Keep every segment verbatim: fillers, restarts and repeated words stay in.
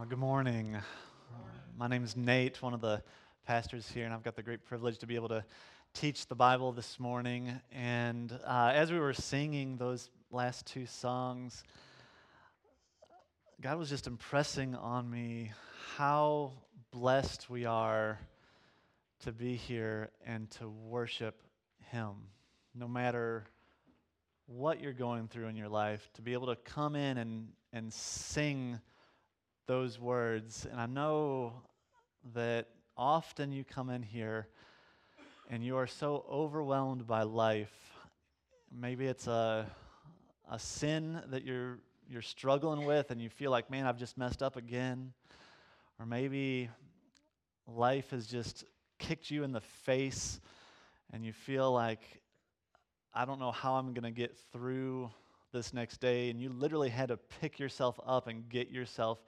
Well, good morning. Good morning. My name is Nate, one of the pastors here, and I've got the great privilege to be able to teach the Bible this morning. And uh, as we were singing those last two songs, God was just impressing on me how blessed we are to be here and to worship Him. No matter what you're going through in your life, to be able to come in and, and sing those words. And I know that often you come in here and you are so overwhelmed by life. Maybe it's a a sin that you're you're struggling with and you feel like, man, I've just messed up again. Or maybe life has just kicked you in the face and you feel like, I don't know how I'm going to get through this next day, and you literally had to pick yourself up and get yourself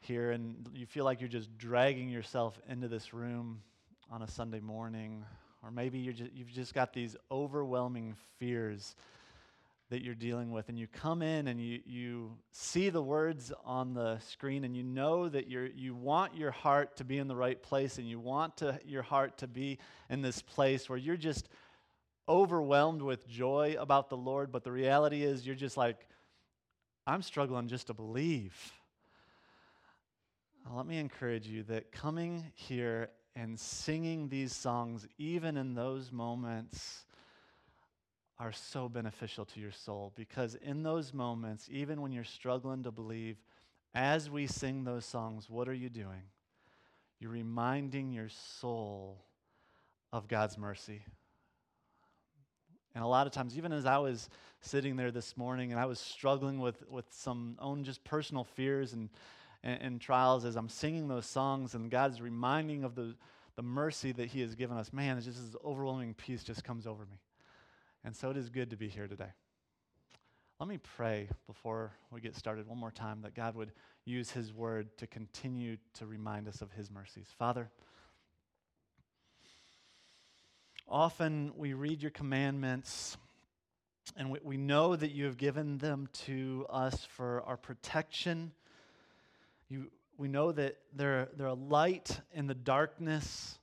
here, and you feel like you're just dragging yourself into this room on a Sunday morning. Or maybe you're just, you've just got these overwhelming fears that you're dealing with, and you come in and you you see the words on the screen, and you know that you're you want your heart to be in the right place, and you want to your heart to be in this place where you're just overwhelmed with joy about the Lord, but the reality is you're just like, I'm struggling just to believe. Now, let me encourage you that coming here and singing these songs, even in those moments, are so beneficial to your soul, because in those moments, even when you're struggling to believe, as we sing those songs, what are you doing? You're reminding your soul of God's mercy. And a lot of times, even as I was sitting there this morning and I was struggling with, with some own just personal fears and, and, and trials, as I'm singing those songs and God's reminding of the, the mercy that He has given us, man, it's just this overwhelming peace just comes over me. And so it is good to be here today. Let me pray before we get started one more time that God would use His word to continue to remind us of His mercies. Father, often we read your commandments, and we, we know that you have given them to us for our protection. You, we know that they're, they're a light in the darkness.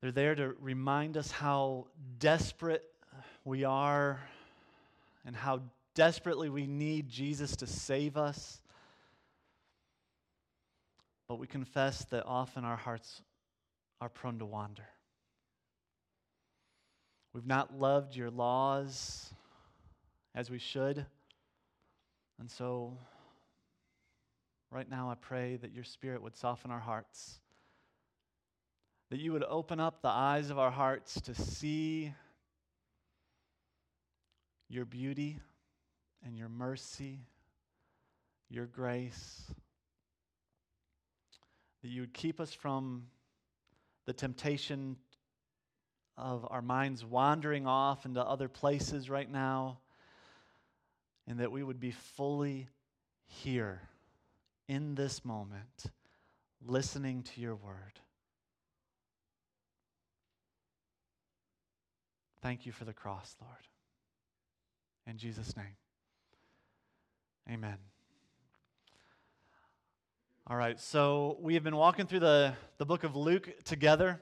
They're there to remind us how desperate we are and how desperately we need Jesus to save us. But we confess that often our hearts are prone to wander. We've not loved your laws as we should. And so, right now I pray that your Spirit would soften our hearts, that you would open up the eyes of our hearts to see your beauty and your mercy, your grace, that you would keep us from the temptation of our minds wandering off into other places right now, and that we would be fully here in this moment, listening to your word. Thank you for the cross, Lord. In Jesus' name, amen. All right, so we have been walking through the, the book of Luke together,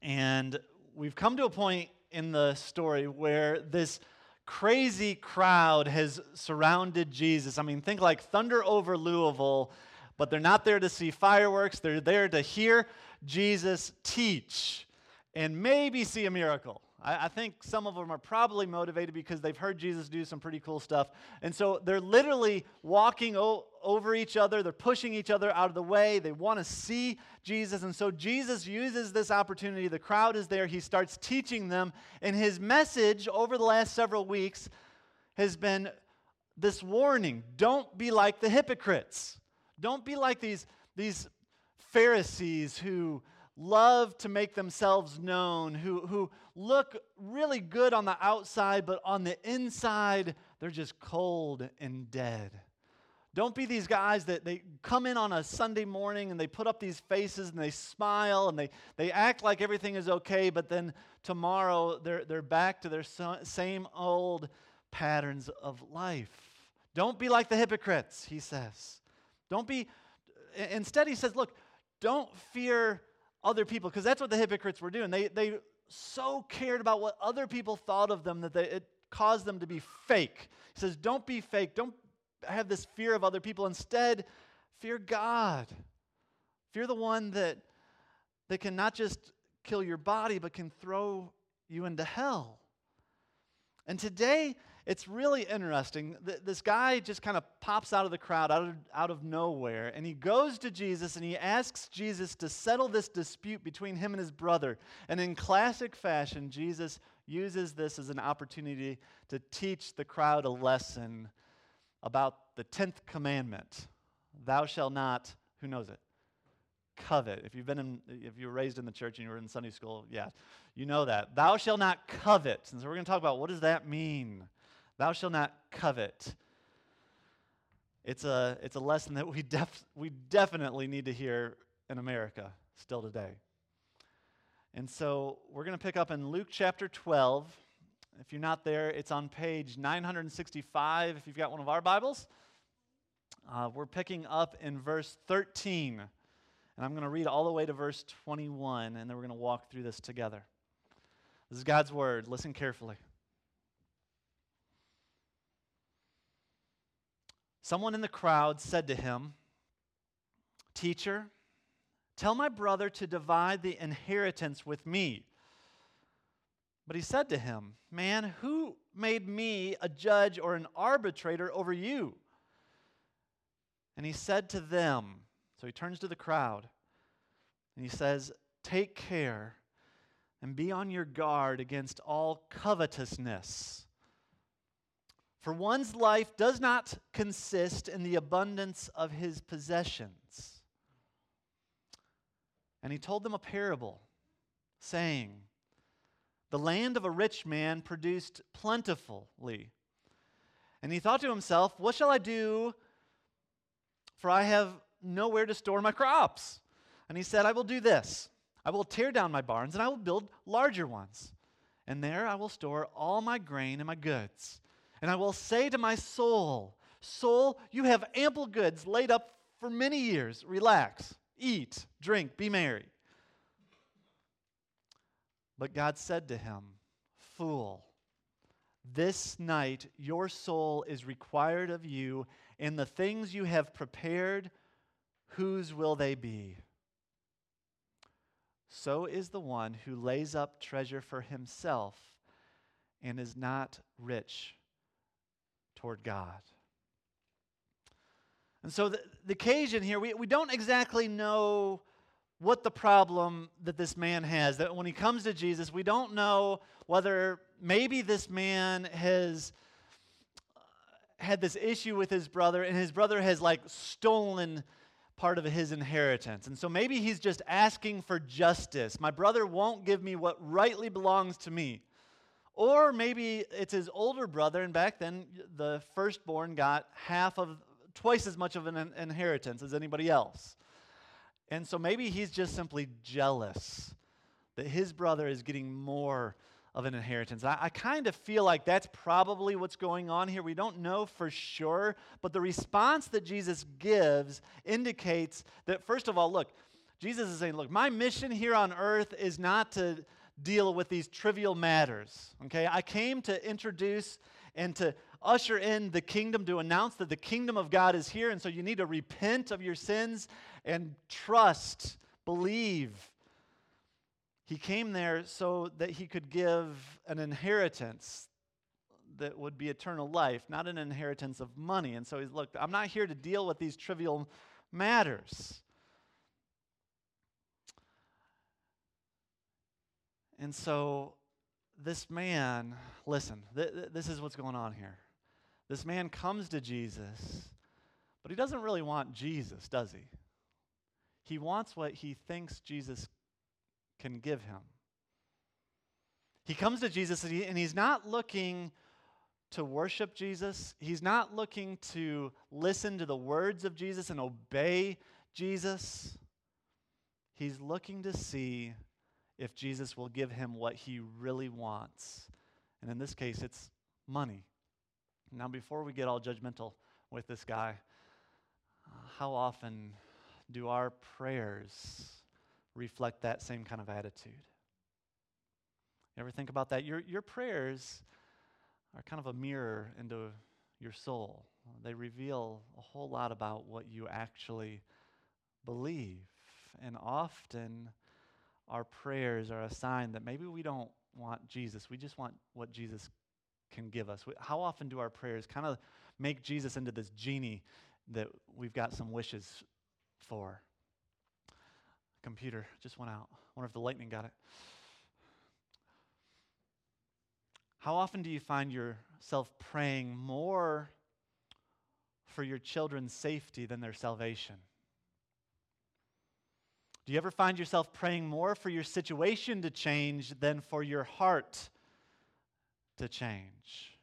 and we've come to a point in the story where this crazy crowd has surrounded Jesus. I mean, think like thunder over Louisville, but they're not there to see fireworks. They're there to hear Jesus teach and maybe see a miracle. I think some of them are probably motivated because they've heard Jesus do some pretty cool stuff. And so they're literally walking o- over each other. They're pushing each other out of the way. They want to see Jesus. And so Jesus uses this opportunity. The crowd is there. He starts teaching them. And His message over the last several weeks has been this warning. Don't be like the hypocrites. Don't be like these, these Pharisees who love to make themselves known, who who look really good on the outside, but on the inside, they're just cold and dead. Don't be these guys that they come in on a Sunday morning and they put up these faces and they smile and they, they act like everything is okay, but then tomorrow they're, they're back to their so, same old patterns of life. Don't be like the hypocrites, he says. Don't be, instead he says, look, don't fear other people, because that's what the hypocrites were doing. They, they so cared about what other people thought of them that they, it caused them to be fake. He says, don't be fake. Don't have this fear of other people. Instead, fear God. Fear the one that, that can not just kill your body, but can throw you into hell. And today, it's really interesting. Th- this guy just kind of pops out of the crowd, out of, out of nowhere, and he goes to Jesus, and he asks Jesus to settle this dispute between him and his brother. And in classic fashion, Jesus uses this as an opportunity to teach the crowd a lesson about the tenth commandment. Thou shalt not, who knows it? Covet. If you've been in, if you were raised in the church and you were in Sunday school, yeah, you know that. Thou shalt not covet. And so we're going to talk about what does that mean. Thou shalt not covet. It's a it's a lesson that we def we definitely need to hear in America still today. And so we're going to pick up in Luke chapter twelve. If you're not there, it's on page nine sixty-five. If you've got one of our Bibles, uh, we're picking up in verse thirteen. And I'm going to read all the way to verse twenty-one, and then we're going to walk through this together. This is God's word. Listen carefully. Someone in the crowd said to him, "Teacher, tell my brother to divide the inheritance with me." But he said to him, "Man, who made me a judge or an arbitrator over you?" And he said to them, so he turns to the crowd, and he says, "Take care and be on your guard against all covetousness. For one's life does not consist in the abundance of his possessions." And he told them a parable, saying, "The land of a rich man produced plentifully. And he thought to himself, what shall I do? For I have nowhere to store my crops." And he said, "I will do this. I will tear down my barns, and I will build larger ones. And there I will store all my grain and my goods. And I will say to my soul, soul, you have ample goods laid up for many years. Relax, eat, drink, be merry." But God said to him, "Fool, this night your soul is required of you, and the things you have prepared, whose will they be? So is the one who lays up treasure for himself and is not rich toward God." And so the, the occasion here, we, we don't exactly know what the problem that this man has. That when he comes to Jesus, we don't know whether maybe this man has had this issue with his brother, and his brother has like stolen part of his inheritance. And so maybe he's just asking for justice. My brother won't give me what rightly belongs to me. Or maybe it's his older brother, and back then the firstborn got half of, twice as much of an inheritance as anybody else. And so maybe he's just simply jealous that his brother is getting more of an inheritance. I, I kind of feel like that's probably what's going on here. We don't know for sure, but the response that Jesus gives indicates that, first of all, look, Jesus is saying, look, my mission here on earth is not to deal with these trivial matters, okay? I came to introduce and to usher in the kingdom, to announce that the kingdom of God is here, and so you need to repent of your sins and trust, believe. He came there so that he could give an inheritance that would be eternal life, not an inheritance of money. And so he's, look, I'm not here to deal with these trivial matters. And so this man, listen, th- th- this is what's going on here. This man comes to Jesus, but he doesn't really want Jesus, does he? He wants what he thinks Jesus can give him. He comes to Jesus, and, he, and he's not looking to worship Jesus. He's not looking to listen to the words of Jesus and obey Jesus. He's looking to see if Jesus will give him what he really wants. And in this case, it's money. Now, before we get all judgmental, with this guy. How often do our prayers reflect that same kind of attitude? You ever think about that? Your, your prayers are kind of a mirror into your soul. They reveal a whole lot about what you actually believe. And often our prayers are a sign that maybe we don't want Jesus. We just want what Jesus can give us. How often do our prayers kind of make Jesus into this genie that we've got some wishes for? Computer just went out. I wonder if the lightning got it. How often do you find yourself praying more for your children's safety than their salvation? Do you ever find yourself praying more for your situation to change than for your heart to change?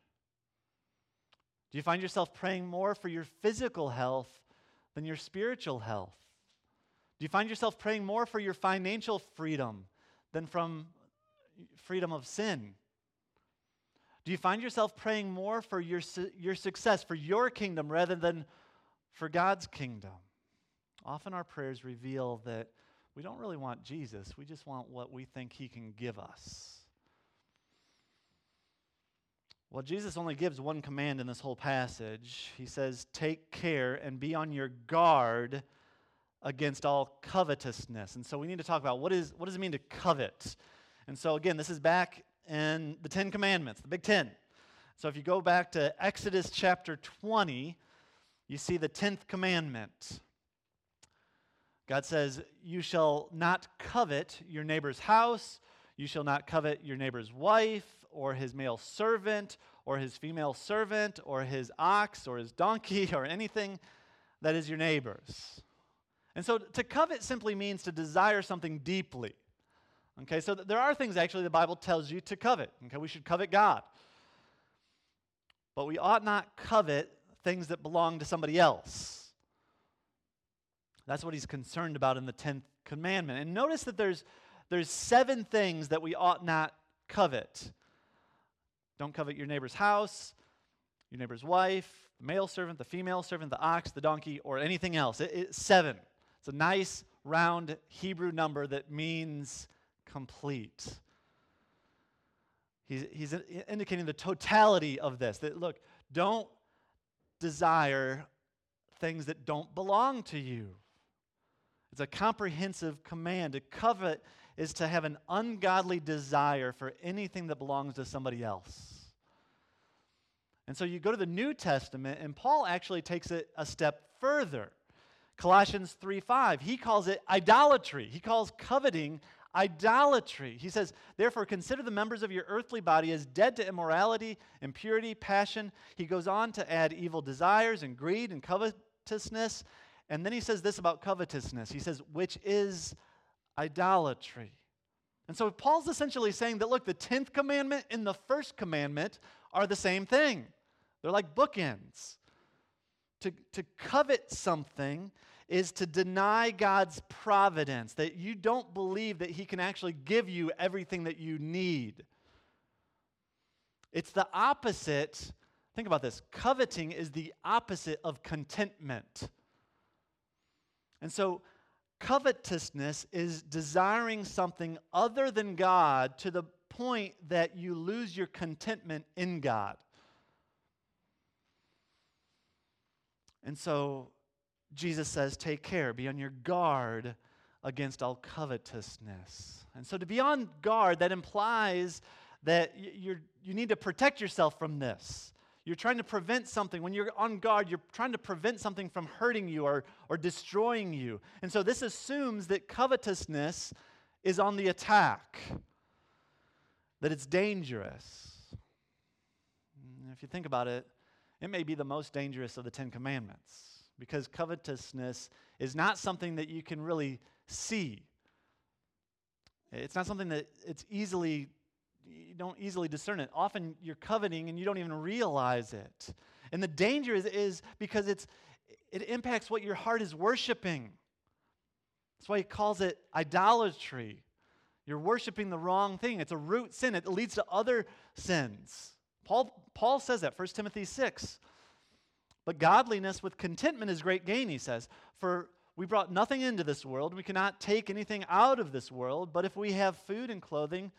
Do you find yourself praying more for your physical health than your spiritual health? Do you find yourself praying more for your financial freedom than from freedom of sin? Do you find yourself praying more for your, su- your success, for your kingdom, rather than for God's kingdom? Often our prayers reveal that we don't really want Jesus. We just want what we think he can give us. Well, Jesus only gives one command in this whole passage. He says, take care and be on your guard against all covetousness. And so we need to talk about what is what does it mean to covet? And so again, this is back in the Ten Commandments, the Big Ten. So if you go back to Exodus chapter twenty, you see the tenth commandment. God says, you shall not covet your neighbor's house, you shall not covet your neighbor's wife, or his male servant, or his female servant, or his ox, or his donkey, or anything that is your neighbor's. And so to covet simply means to desire something deeply. Okay, so th- there are things actually the Bible tells you to covet. Okay, we should covet God. But we ought not covet things that belong to somebody else. That's what he's concerned about in the tenth commandment. And notice that there's, there's seven things that we ought not covet. Don't covet your neighbor's house, your neighbor's wife, the male servant, the female servant, the ox, the donkey, or anything else. It, it's seven. It's a nice, round Hebrew number that means complete. He's, he's indicating the totality of this. That look, don't desire things that don't belong to you. It's a comprehensive command. To covet is to have an ungodly desire for anything that belongs to somebody else. And so you go to the New Testament, and Paul actually takes it a step further. Colossians three five, he calls it idolatry. He calls coveting idolatry. He says, therefore, consider the members of your earthly body as dead to immorality, impurity, passion. He goes on to add evil desires and greed and covetousness. And then he says this about covetousness. He says, which is idolatry. And so Paul's essentially saying that, look, the tenth commandment and the first commandment are the same thing. They're like bookends. To, to covet something is to deny God's providence, that you don't believe that he can actually give you everything that you need. It's the opposite. Think about this. Coveting is the opposite of contentment. And so covetousness is desiring something other than God to the point that you lose your contentment in God. And so Jesus says, take care, be on your guard against all covetousness. And so to be on guard, that implies that you're, you need to protect yourself from this. You're trying to prevent something. When you're on guard, you're trying to prevent something from hurting you or, or destroying you. And so this assumes that covetousness is on the attack, that it's dangerous. And if you think about it, it may be the most dangerous of the Ten Commandments. Because covetousness is not something that you can really see. It's not something that it's easily, you don't easily discern it. Often you're coveting and you don't even realize it. And the danger is, is because it's it impacts what your heart is worshiping. That's why he calls it idolatry. You're worshiping the wrong thing. It's a root sin. It leads to other sins. Paul, Paul says that, First Timothy six. But godliness with contentment is great gain, he says. For we brought nothing into this world. We cannot take anything out of this world. But if we have food and clothing,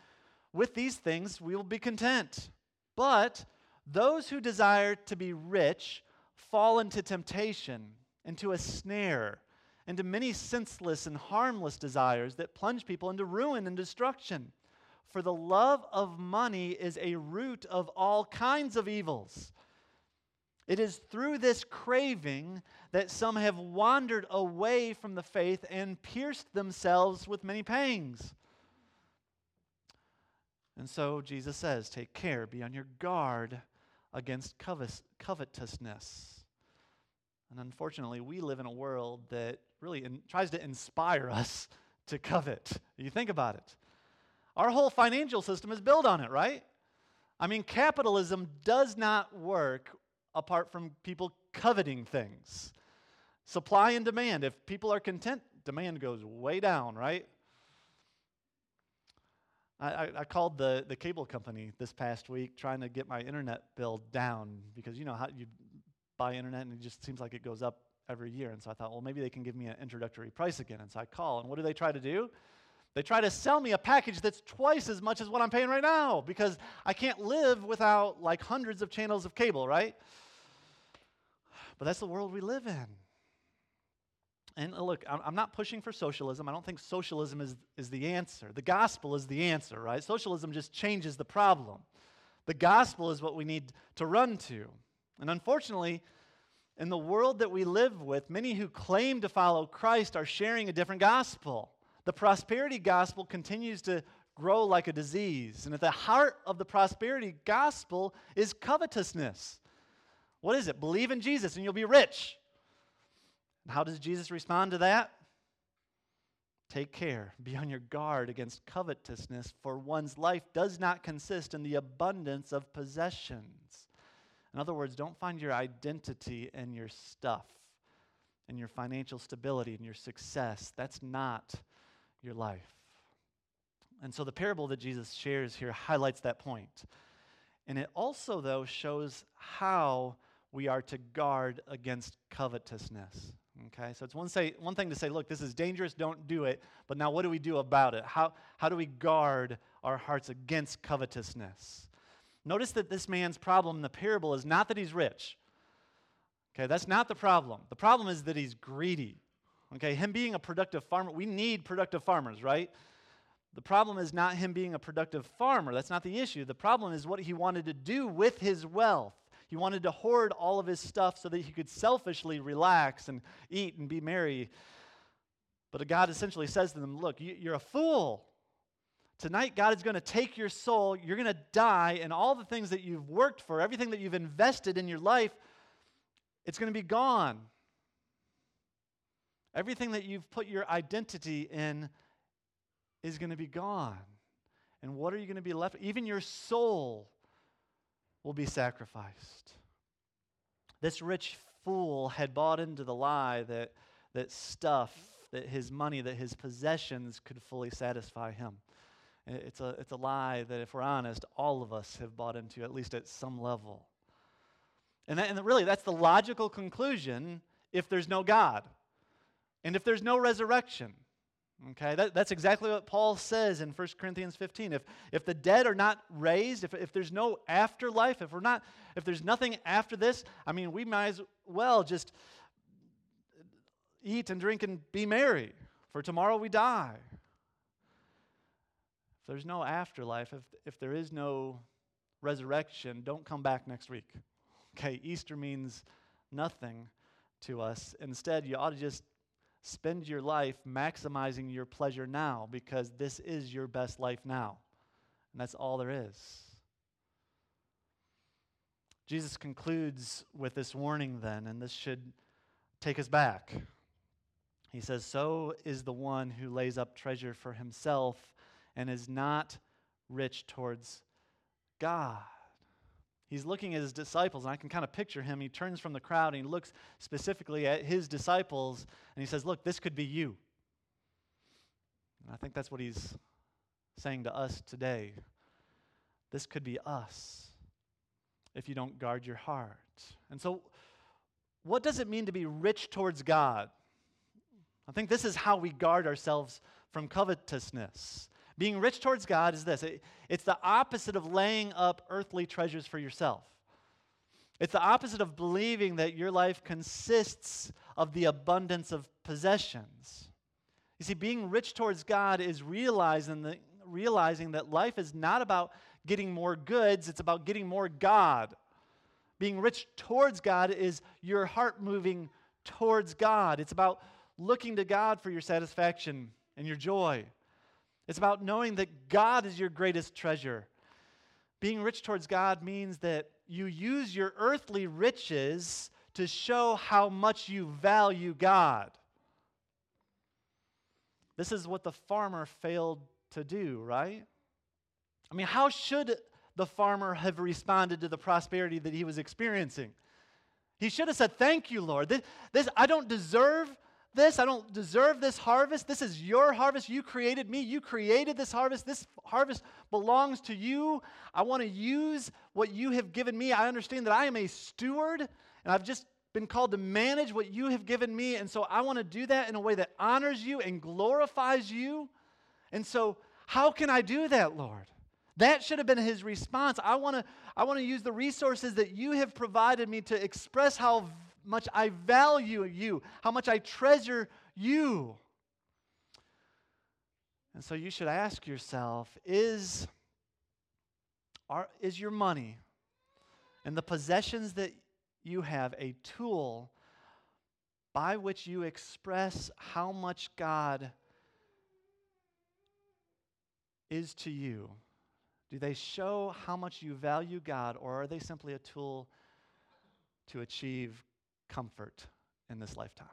with these things we will be content. But those who desire to be rich fall into temptation, into a snare, into many senseless and harmless desires that plunge people into ruin and destruction. For the love of money is a root of all kinds of evils. It is through this craving that some have wandered away from the faith and pierced themselves with many pangs. And so Jesus says, take care, be on your guard against covetousness. And unfortunately, we live in a world that really in, tries to inspire us to covet. You think about it. Our whole financial system is built on it, right? I mean, capitalism does not work apart from people coveting things. Supply and demand. If people are content, demand goes way down, right? I, I called the, the cable company this past week trying to get my internet bill down because, you know, how you buy internet and it just seems like it goes up every year. And so I thought, well, maybe they can give me an introductory price again. And so I call, and what do they try to do? They try to sell me a package that's twice as much as what I'm paying right now because I can't live without like hundreds of channels of cable, right? But that's the world we live in. And look, I'm not pushing for socialism. I don't think socialism is, is the answer. The gospel is the answer, right? Socialism just changes the problem. The gospel is what we need to run to. And unfortunately, in the world that we live with, many who claim to follow Christ are sharing a different gospel. The prosperity gospel continues to grow like a disease. And at the heart of the prosperity gospel is covetousness. What is it? Believe in Jesus and you'll be rich. How does Jesus respond to that? Take care. Be on your guard against covetousness, for one's life does not consist in the abundance of possessions. In other words, don't find your identity in your stuff, in your financial stability, in your success. That's not your life. And so the parable that Jesus shares here highlights that point. And it also, though, shows how we are to guard against covetousness. Okay, so it's one say one thing to say, look, this is dangerous, don't do it. But now what do we do about it? How, how do we guard our hearts against covetousness? Notice that this man's problem in the parable is not that he's rich. Okay, that's not the problem. The problem is that he's greedy. Okay, him being a productive farmer, we need productive farmers, right? The problem is not him being a productive farmer. That's not the issue. The problem is what he wanted to do with his wealth. He wanted to hoard all of his stuff so that he could selfishly relax and eat and be merry. But God essentially says to them, look, you're a fool. Tonight, God is going to take your soul. You're going to die, and all the things that you've worked for, everything that you've invested in your life, it's going to be gone. Everything that you've put your identity in is going to be gone. And what are you going to be left? Even your soul will be sacrificed. This rich fool had bought into the lie that, that stuff, that his money, that his possessions could fully satisfy him. It's a, it's a lie that, if we're honest, all of us have bought into, at least at some level. And, that, and really, that's the logical conclusion if there's no God and if there's no resurrection. Okay, that, that's exactly what Paul says in First Corinthians fifteen. If if the dead are not raised, if if there's no afterlife, if we're not, if there's nothing after this, I mean, we might as well just eat and drink and be merry, for tomorrow we die. If there's no afterlife, if if there is no resurrection, don't come back next week. Okay, Easter means nothing to us. Instead, you ought to just spend your life maximizing your pleasure now, because this is your best life now. And that's all there is. Jesus concludes with this warning then, and this should take us back. He says, so is the one who lays up treasure for himself and is not rich towards God. He's looking at his disciples, and I can kind of picture him. He turns from the crowd, and he looks specifically at his disciples, and he says, look, this could be you. And I think that's what he's saying to us today. This could be us if you don't guard your heart. And so what does it mean to be rich towards God? I think this is how we guard ourselves from covetousness. Being rich towards God is this. It, it's the opposite of laying up earthly treasures for yourself. It's the opposite of believing that your life consists of the abundance of possessions. You see, being rich towards God is realizing that, realizing that life is not about getting more goods, it's about getting more God. Being rich towards God is your heart moving towards God. It's about looking to God for your satisfaction and your joy. It's about knowing that God is your greatest treasure. Being rich towards God means that you use your earthly riches to show how much you value God. This is what the farmer failed to do, right? I mean, how should the farmer have responded to the prosperity that he was experiencing? He should have said, "Thank you, Lord. This, this I don't deserve this. I don't deserve this harvest. This is your harvest. You created me. You created this harvest. This harvest belongs to you. I want to use what you have given me. I understand that I am a steward, and I've just been called to manage what you have given me, and so I want to do that in a way that honors you and glorifies you. And so how can I do that, Lord?" That should have been his response. I want to I want to use the resources that you have provided me to express how v- much I value you, how much I treasure you. And so you should ask yourself, is, are, is your money and the possessions that you have a tool by which you express how much God is to you? Do they show how much you value God, or are they simply a tool to achieve comfort in this lifetime?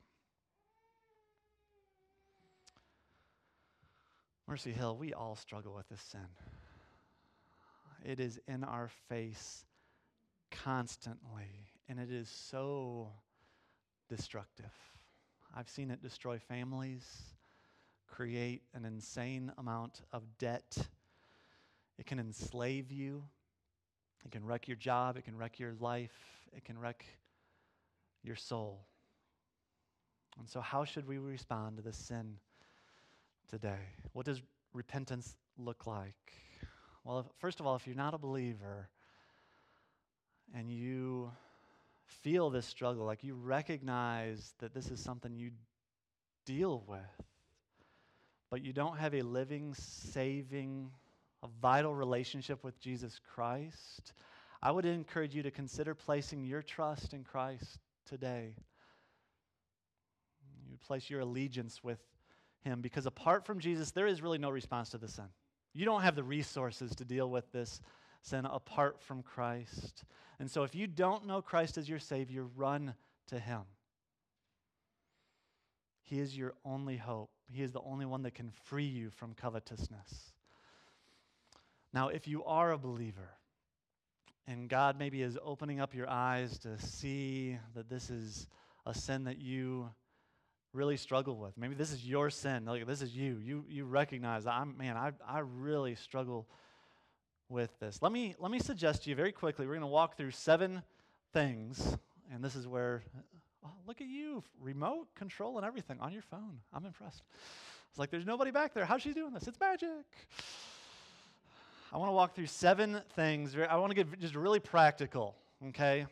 Mercy Hill, we all struggle with this sin. It is in our face constantly, and it is so destructive. I've seen it destroy families, create an insane amount of debt. It can enslave you. It can wreck your job. It can wreck your life. It can wreck your soul. And so how should we respond to this sin today? What does repentance look like? Well, if, first of all, if you're not a believer and you feel this struggle, like you recognize that this is something you deal with, but you don't have a living, saving, a vital relationship with Jesus Christ, I would encourage you to consider placing your trust in Christ today. You place your allegiance with him, because apart from Jesus, there is really no response to this sin. You don't have the resources to deal with this sin apart from Christ. And so if you don't know Christ as your Savior, run to him. He is your only hope. He is the only one that can free you from covetousness. Now, if you are a believer, and God maybe is opening up your eyes to see that this is a sin that you really struggle with. Maybe this is your sin. Like, this is you. You you recognize, I'm man, I I really struggle with this. Let me let me suggest to you very quickly. We're going to walk through seven things, and this is where oh, look at you, remote control and everything on your phone. I'm impressed. It's like there's nobody back there. How's she doing this? It's magic. I want to walk through seven things. I want to get just really practical, okay?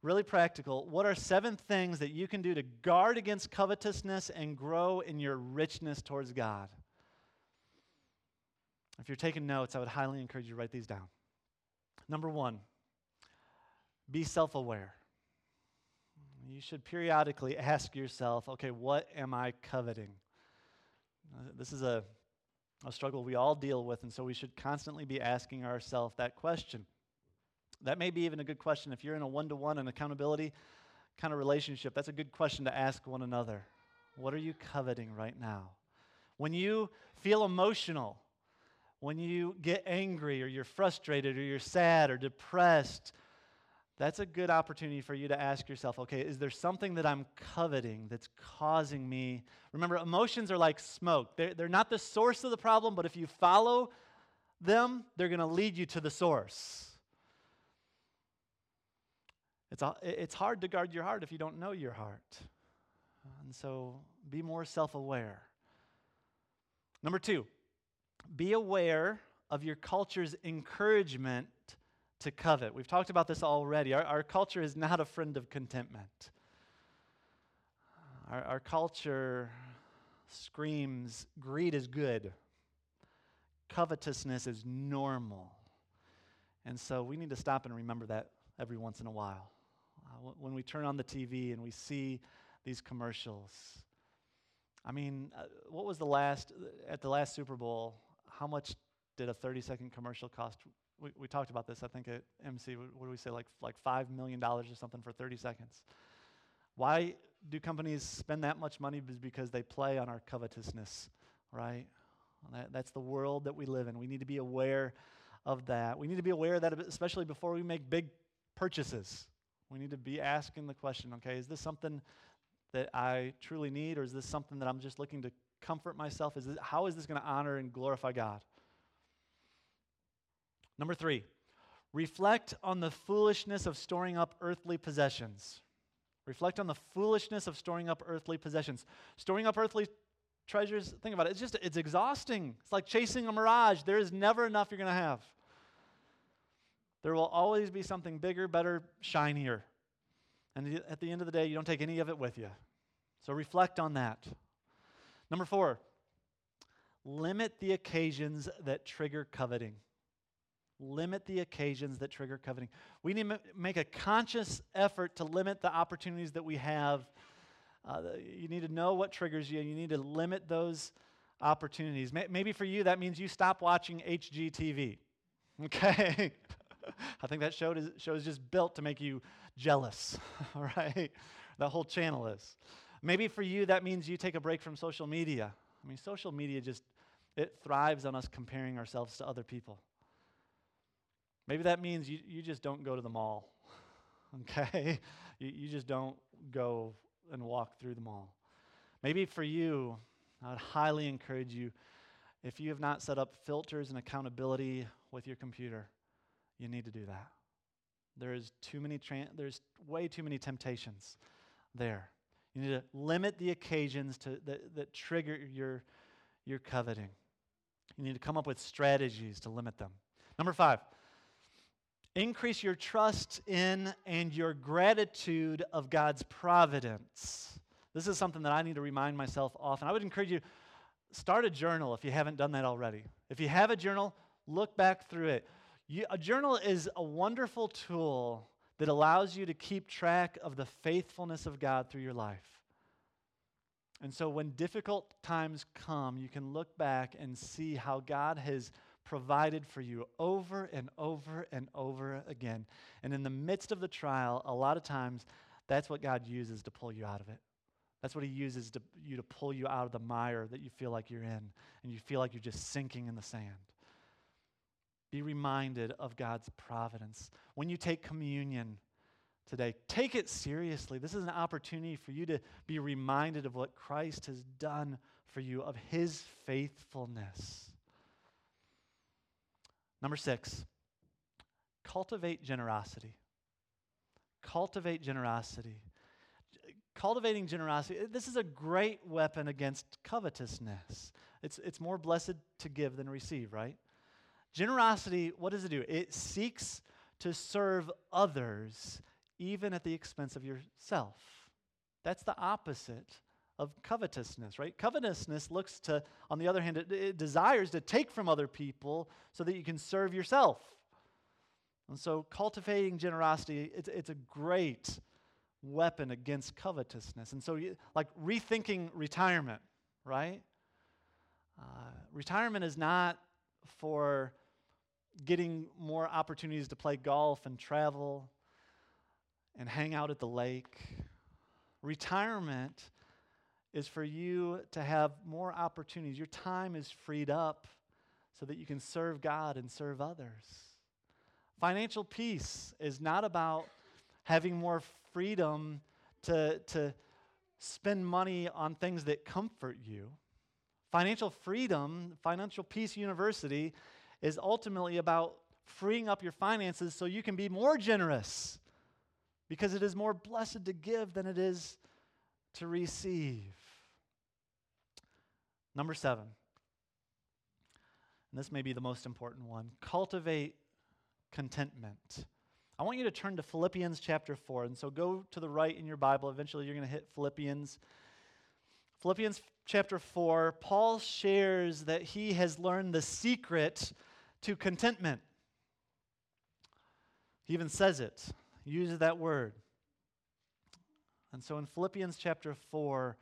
Really practical. What are seven things that you can do to guard against covetousness and grow in your richness towards God? If you're taking notes, I would highly encourage you to write these down. Number one, be self-aware. You should periodically ask yourself, okay, what am I coveting? Uh, this is a A struggle we all deal with, and so we should constantly be asking ourselves that question. That may be even a good question if you're in a one-to-one and accountability kind of relationship. That's a good question to ask one another. What are you coveting right now? When you feel emotional, when you get angry, or you're frustrated, or you're sad, or depressed, that's a good opportunity for you to ask yourself, okay, is there something that I'm coveting that's causing me? Remember, emotions are like smoke. They're, they're not the source of the problem, but if you follow them, they're going to lead you to the source. It's, it's hard to guard your heart if you don't know your heart. And so be more self-aware. Number two, be aware of your culture's encouragement to covet. We've talked about this already. Our, our culture is not a friend of contentment. Our, our culture screams, greed is good. Covetousness is normal. And so we need to stop and remember that every once in a while. Uh, when we turn on the T V and we see these commercials, I mean, uh, what was the last, at the last Super Bowl, how much did a thirty-second commercial cost? We, we talked about this, I think, at M C. What do we say, like like five million dollars or something for thirty seconds? Why do companies spend that much money? Because they play on our covetousness, right? That, that's the world that we live in. We need to be aware of that. We need to be aware of that, especially before we make big purchases. We need to be asking the question, okay, is this something that I truly need, or is this something that I'm just looking to comfort myself? Is this, how is this going to honor and glorify God? Number three, reflect on the foolishness of storing up earthly possessions. Reflect on the foolishness of storing up earthly possessions. Storing up earthly treasures, think about it, it's just, it's exhausting. It's like chasing a mirage. There is never enough you're going to have. There will always be something bigger, better, shinier. And at the end of the day, you don't take any of it with you. So reflect on that. Number four, limit the occasions that trigger coveting. Limit the occasions that trigger coveting. We need to make a conscious effort to limit the opportunities that we have. Uh, you need to know what triggers you, and you need to limit those opportunities. May- maybe for you, that means you stop watching H G T V, okay? I think that show is, show is just built to make you jealous, all right? The whole channel is. Maybe for you, that means you take a break from social media. I mean, social media just, it thrives on us comparing ourselves to other people. Maybe that means you, you just don't go to the mall, okay? You, you just don't go and walk through the mall. Maybe for you, I would highly encourage you, if you have not set up filters and accountability with your computer, you need to do that. There is too many, tra- there's way too many temptations there. You need to limit the occasions to that, that trigger your, your coveting. You need to come up with strategies to limit them. Number five, increase your trust in and your gratitude of God's providence. This is something that I need to remind myself often. I would encourage you, start a journal if you haven't done that already. If you have a journal, look back through it. You, a journal is a wonderful tool that allows you to keep track of the faithfulness of God through your life. And so when difficult times come, you can look back and see how God has provided for you over and over and over again. And in the midst of the trial, a lot of times, that's what God uses to pull you out of it. That's what he uses to you to pull you out of the mire that you feel like you're in, and you feel like you're just sinking in the sand. Be reminded of God's providence. When you take communion today, take it seriously. This is an opportunity for you to be reminded of what Christ has done for you, of his faithfulness. Number six, cultivate generosity. Cultivate generosity. Cultivating generosity, this is a great weapon against covetousness. It's, it's more blessed to give than receive, right? Generosity, what does it do? It seeks to serve others, even at the expense of yourself. That's the opposite of covetousness, right? Covetousness looks to, on the other hand, it, it desires to take from other people so that you can serve yourself. And so cultivating generosity, it's, it's a great weapon against covetousness. And so you, like rethinking retirement, right? Uh, retirement is not for getting more opportunities to play golf and travel and hang out at the lake. Retirement is for you to have more opportunities. Your time is freed up so that you can serve God and serve others. Financial peace is not about having more freedom to, to spend money on things that comfort you. Financial freedom, Financial Peace University, is ultimately about freeing up your finances so you can be more generous because it is more blessed to give than it is to receive. Number seven, and this may be the most important one, cultivate contentment. I want you to turn to Philippians chapter four, and so go to the right in your Bible. Eventually you're going to hit Philippians. Philippians chapter four, Paul shares that he has learned the secret to contentment. He even says it, he uses that word. And so in Philippians chapter four,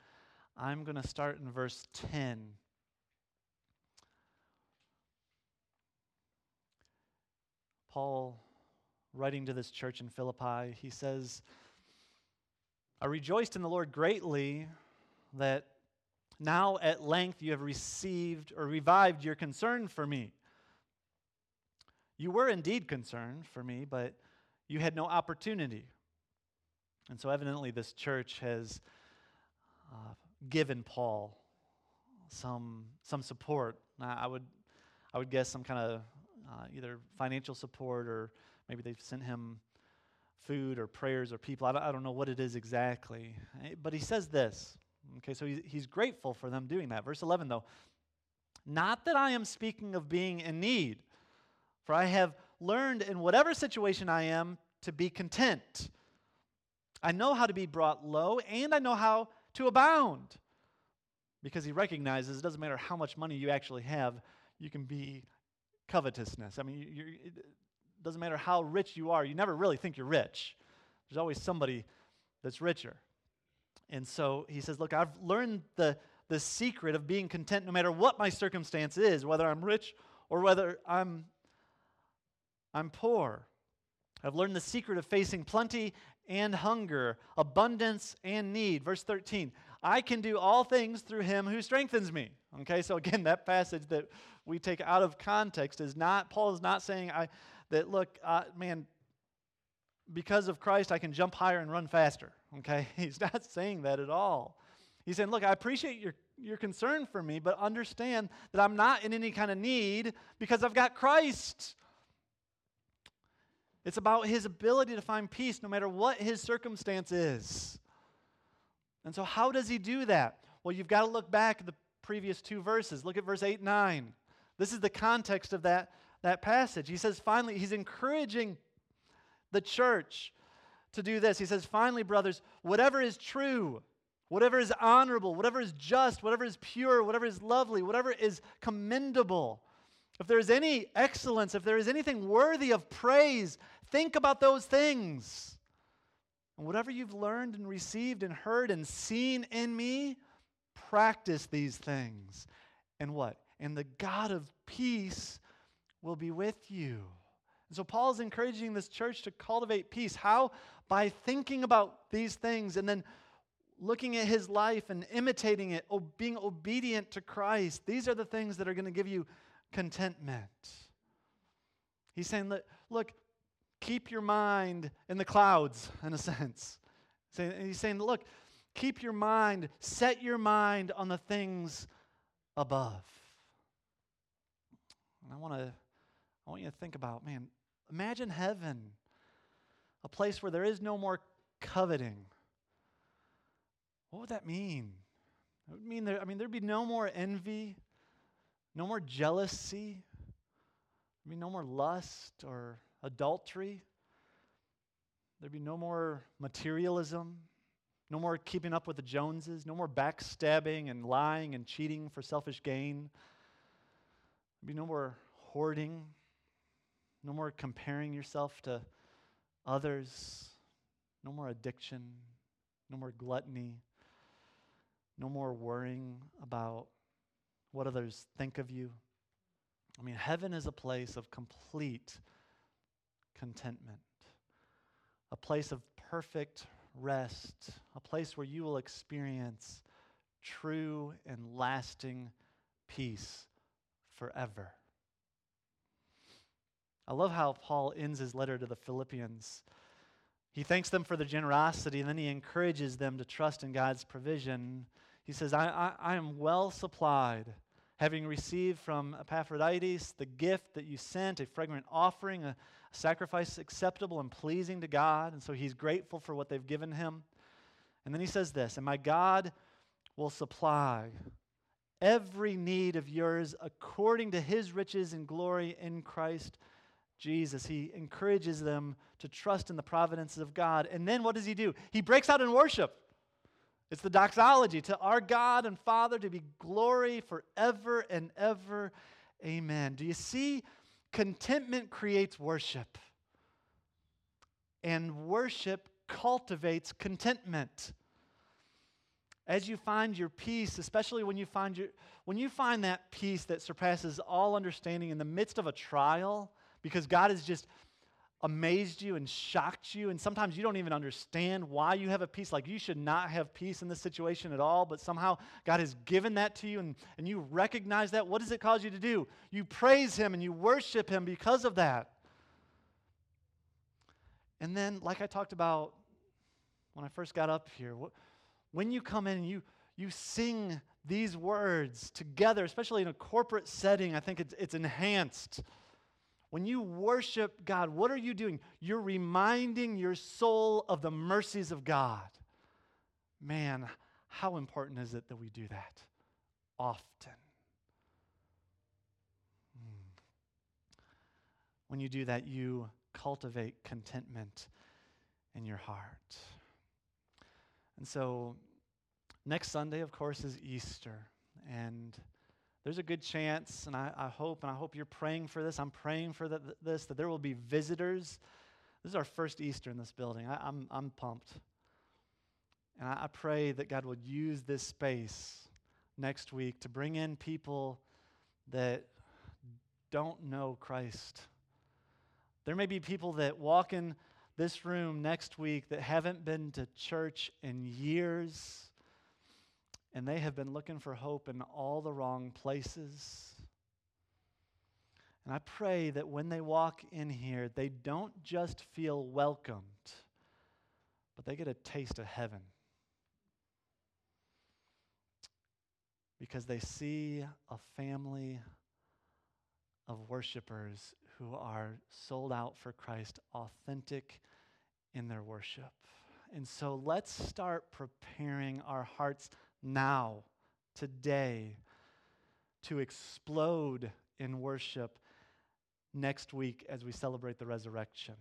I'm going to start in verse ten. Paul, writing to this church in Philippi, he says, I rejoiced in the Lord greatly that now at length you have received or revived your concern for me. You were indeed concerned for me, but you had no opportunity. And so evidently this church has uh, given Paul some some support. I would, I would guess some kind of uh, either financial support, or maybe they've sent him food or prayers or people. I don't, I don't know what it is exactly. But he says this. Okay, so he's, he's grateful for them doing that. Verse eleven, though. Not that I am speaking of being in need, for I have learned in whatever situation I am to be content. I know how to be brought low, and I know how to abound. Because he recognizes it doesn't matter how much money you actually have, you can be covetousness. I mean, you, you're... It, doesn't matter how rich you are, you never really think you're rich. There's always somebody that's richer. And so he says, look, I've learned the, the secret of being content no matter what my circumstance is, whether I'm rich or whether I'm, I'm poor. I've learned the secret of facing plenty and hunger, abundance and need. Verse thirteen, I can do all things through him who strengthens me. Okay, so again, that passage that we take out of context is not, Paul is not saying I... that, look, uh, man, because of Christ, I can jump higher and run faster, okay? He's not saying that at all. He's saying, look, I appreciate your, your concern for me, but understand that I'm not in any kind of need because I've got Christ. It's about his ability to find peace no matter what his circumstance is. And so how does he do that? Well, you've got to look back at the previous two verses. Look at verse eight and nine. This is the context of that That passage. He says, finally, he's encouraging the church to do this. He says, finally, brothers, whatever is true, whatever is honorable, whatever is just, whatever is pure, whatever is lovely, whatever is commendable, if there is any excellence, if there is anything worthy of praise, think about those things. And whatever you've learned and received and heard and seen in me, practice these things. And what? And the God of peace will be with you. And so Paul is encouraging this church to cultivate peace. How? By thinking about these things and then looking at his life and imitating it, being obedient to Christ. These are the things that are going to give you contentment. He's saying, look, keep your mind in the clouds, in a sense. He's saying, look, keep your mind, set your mind on the things above. And I want to I want you to think about, man, imagine heaven, a place where there is no more coveting. What would that mean? It would mean there, I mean, there'd be no more envy, no more jealousy, there'd be no more lust or adultery, there'd be no more materialism, no more keeping up with the Joneses, no more backstabbing and lying and cheating for selfish gain. There'd be no more hoarding, no more comparing yourself to others, no more addiction, no more gluttony, no more worrying about what others think of you. I mean, heaven is a place of complete contentment, a place of perfect rest, a place where you will experience true and lasting peace forever. I love how Paul ends his letter to the Philippians. He thanks them for their generosity, and then he encourages them to trust in God's provision. He says, I, I, I am well supplied, having received from Epaphroditus the gift that you sent, a fragrant offering, a, sacrifice acceptable and pleasing to God, and so he's grateful for what they've given him. And then he says this, and my God will supply every need of yours according to his riches and glory in Christ Jesus. He encourages them to trust in the providences of God. And then what does he do? He breaks out in worship. It's the doxology, to our God and Father to be glory forever and ever. Amen. Do you see? Contentment creates worship. And worship cultivates contentment. As you find your peace, especially when you find your, when you find that peace that surpasses all understanding in the midst of a trial, because God has just amazed you and shocked you, and sometimes you don't even understand why you have a peace, like you should not have peace in this situation at all, but somehow God has given that to you, and, and you recognize that. What does it cause you to do? You praise him and you worship him because of that. And then, like I talked about when I first got up here, what, when you come in and you, you sing these words together, especially in a corporate setting, I think it's, it's enhanced. When you worship God, what are you doing? You're reminding your soul of the mercies of God. Man, how important is it that we do that often? When you do that, you cultivate contentment in your heart. And so next Sunday, of course, is Easter. And there's a good chance, and I, I hope, and I hope you're praying for this. I'm praying for the, this, that there will be visitors. This is our first Easter in this building. I, I'm, I'm pumped. And I, I pray that God would use this space next week to bring in people that don't know Christ. There may be people that walk in this room next week that haven't been to church in years, and they have been looking for hope in all the wrong places. And I pray that when they walk in here, they don't just feel welcomed, but they get a taste of heaven. Because they see a family of worshipers who are sold out for Christ, authentic in their worship. And so let's start preparing our hearts now, today, to explode in worship next week as we celebrate the resurrection.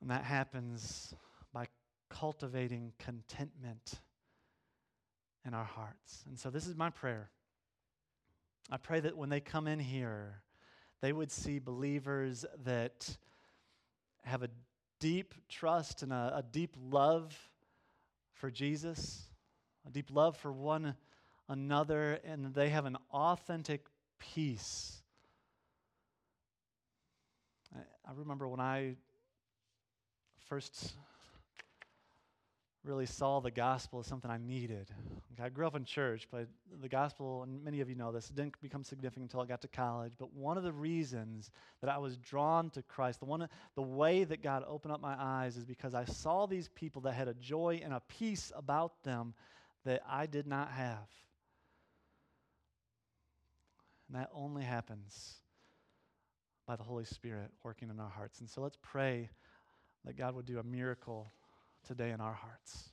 And that happens by cultivating contentment in our hearts. And so this is my prayer. I pray that when they come in here, they would see believers that have a deep trust and a, a deep love for Jesus, a deep love for one another, and they have an authentic peace. I, I remember when I first really saw the gospel as something I needed. I grew up in church, but the gospel, and many of you know this, didn't become significant until I got to college. But one of the reasons that I was drawn to Christ, the one, the way that God opened up my eyes, is because I saw these people that had a joy and a peace about them that I did not have. And that only happens by the Holy Spirit working in our hearts. And so let's pray that God would do a miracle today in our hearts.